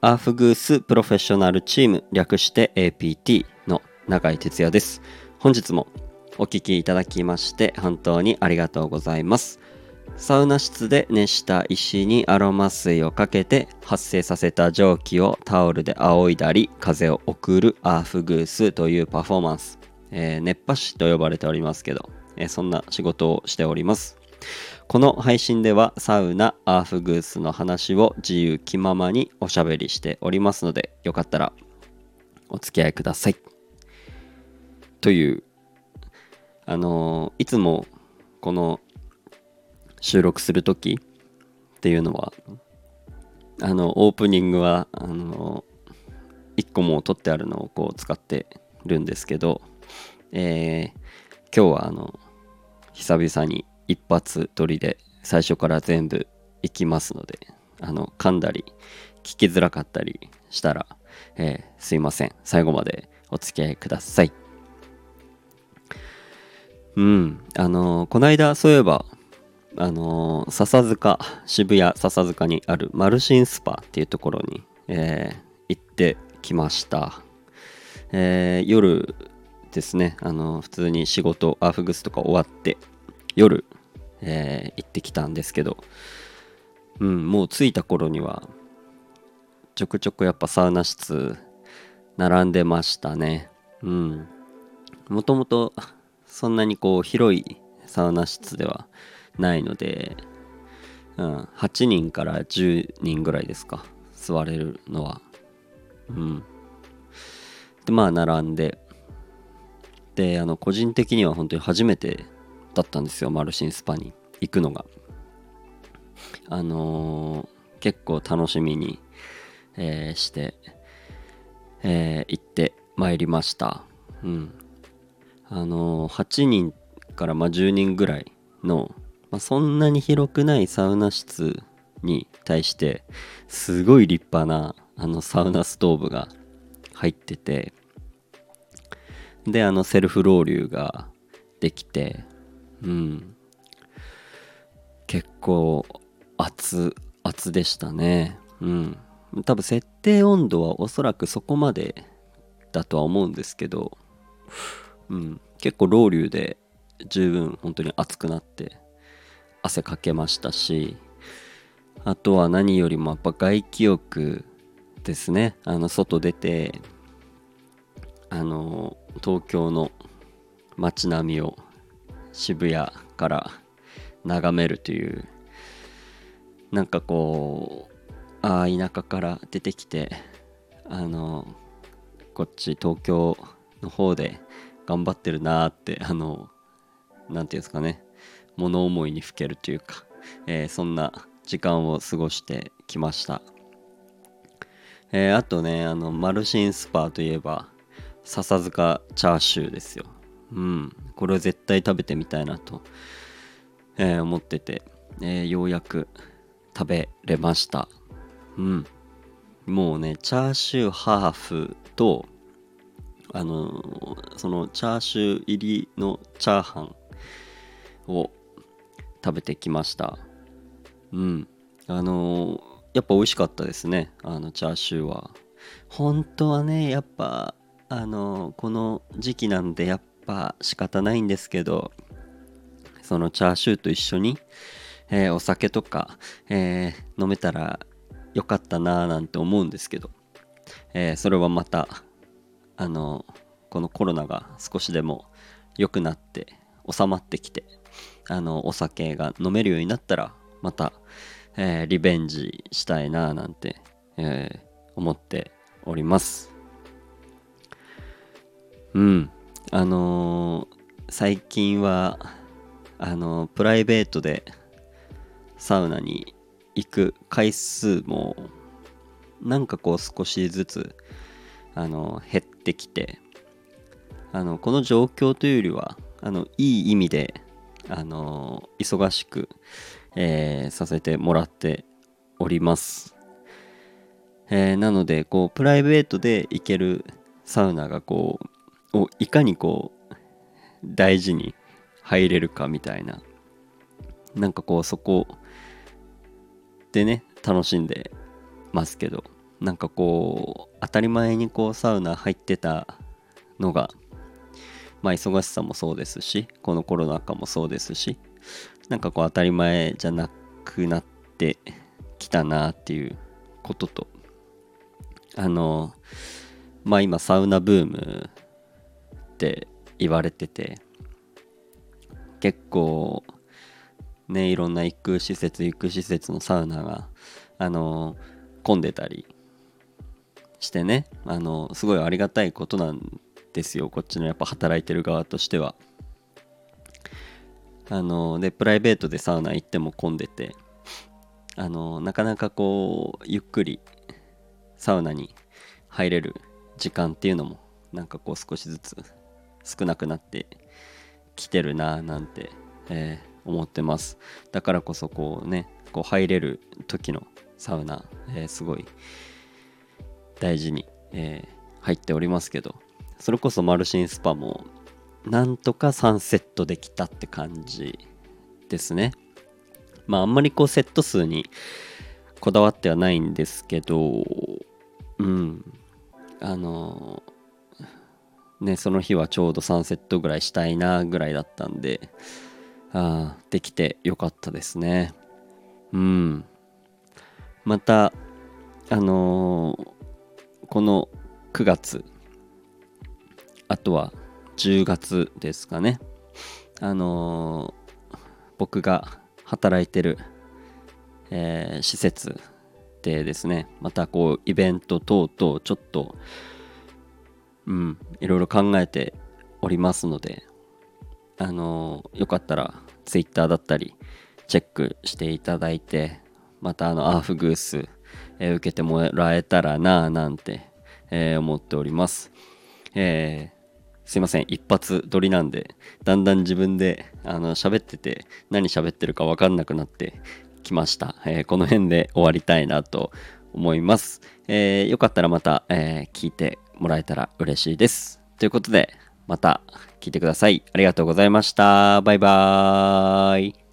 アーフグースプロフェッショナルチーム、略して APT の永井哲也です。本日もお聞きいただきまして本当にありがとうございます。サウナ室で熱した石にアロマ水をかけて発生させた蒸気をタオルで仰いだり風を送るアーフグースというパフォーマンス、熱波師と呼ばれておりますけど、そんな仕事をしております。この配信ではサウナ、アーフグースの話を自由気ままにおしゃべりしておりますので、よかったらお付き合いくださいという、いつもこの収録するときっていうのはオープニングは1個もう撮ってあるのをこう使ってるんですけど、今日は久々に一発撮りで最初から全部いきますので、噛んだり聞きづらかったりしたら、すいません。最後までお付き合いください。こないだそういえば笹塚、渋谷笹塚にあるマルシンスパっていうところに、行ってきました。夜ですね、普通に仕事アーフグスとか終わって夜、行ってきたんですけど、もう着いた頃にはちょくちょくやっぱサウナ室並んでましたね。もともとそんなにこう広いサウナ室ではないので、8人から10人ぐらいですか、座れるのは。で並んで、で個人的には本当に初めてだったんですよ、マルシンスパに行くのが。結構楽しみに、して、行ってまいりました。8人から10人ぐらいの、そんなに広くないサウナ室に対してすごい立派なサウナストーブが入ってて、でセルフロウリュができて、結構熱でしたね。多分設定温度はおそらくそこまでだとは思うんですけど、結構ロウリュで十分本当に熱くなって汗かけましたし、あとは何よりもやっぱ外気浴ですね。外出て東京の街並みを渋谷から眺めるという、なんかこう田舎から出てきてこっち東京の方で頑張ってるなーって、なんていうんですかね、物思いにふけるというか、そんな時間を過ごしてきました。あとね、マルシンスパといえば笹塚チャーシューですよ。これは絶対食べてみたいなと、思ってて、ようやく食べれました。もうね、チャーシューハーフとそのチャーシュー入りのチャーハンを食べてきました。やっぱ美味しかったですね。チャーシューは本当はね、やっぱこの時期なんでやっぱ仕方ないんですけど、そのチャーシューと一緒に、お酒とか、飲めたらよかったななんて思うんですけど、それはまたこのコロナが少しでも良くなって収まってきて、お酒が飲めるようになったらまた、リベンジしたいななんて、思っております。最近はプライベートでサウナに行く回数もなんかこう少しずつ減ってきて、この状況というよりは、いい意味で忙しく、させてもらっております。なのでこうプライベートで行けるサウナがこうをいかにこう大事に入れるかみたいな、なんかこうそこでね楽しんでますけど、なんかこう当たり前にこうサウナ入ってたのが、まあ忙しさもそうですし、このコロナ禍もそうですし、なんかこう当たり前じゃなくなってきたなっていうことと、まあ今サウナブームって言われてて、結構ね、いろんな行く施設のサウナが混んでたりしてね、すごいありがたいことなんですよ、こっちのやっぱ働いてる側としては。でプライベートでサウナ行っても混んでて、なかなかこうゆっくりサウナに入れる時間っていうのもなんかこう少しずつ少なくなってきてるななんて、思ってます。だからこそこうね、こう入れる時のサウナ、すごい大事に、入っておりますけど、それこそマルシンスパもなんとか3セットできたって感じですね。まああんまりこうセット数にこだわってはないんですけど、ね、その日はちょうど3セットぐらいしたいなぐらいだったんで、できてよかったですね。またこの9月あとは10月ですかね、僕が働いてる、施設でですね、またこうイベント等々ちょっといろいろ考えておりますので、よかったら Twitter だったりチェックしていただいて、またアーフグース、受けてもらえたらななんて、思っております。すいません、一発撮りなんでだんだん自分で喋ってて何喋ってるか分かんなくなってきました。この辺で終わりたいなと思います。よかったらまた、聞いてもらえたら嬉しいです。ということでまた聞いてください。ありがとうございました。バイバーイ。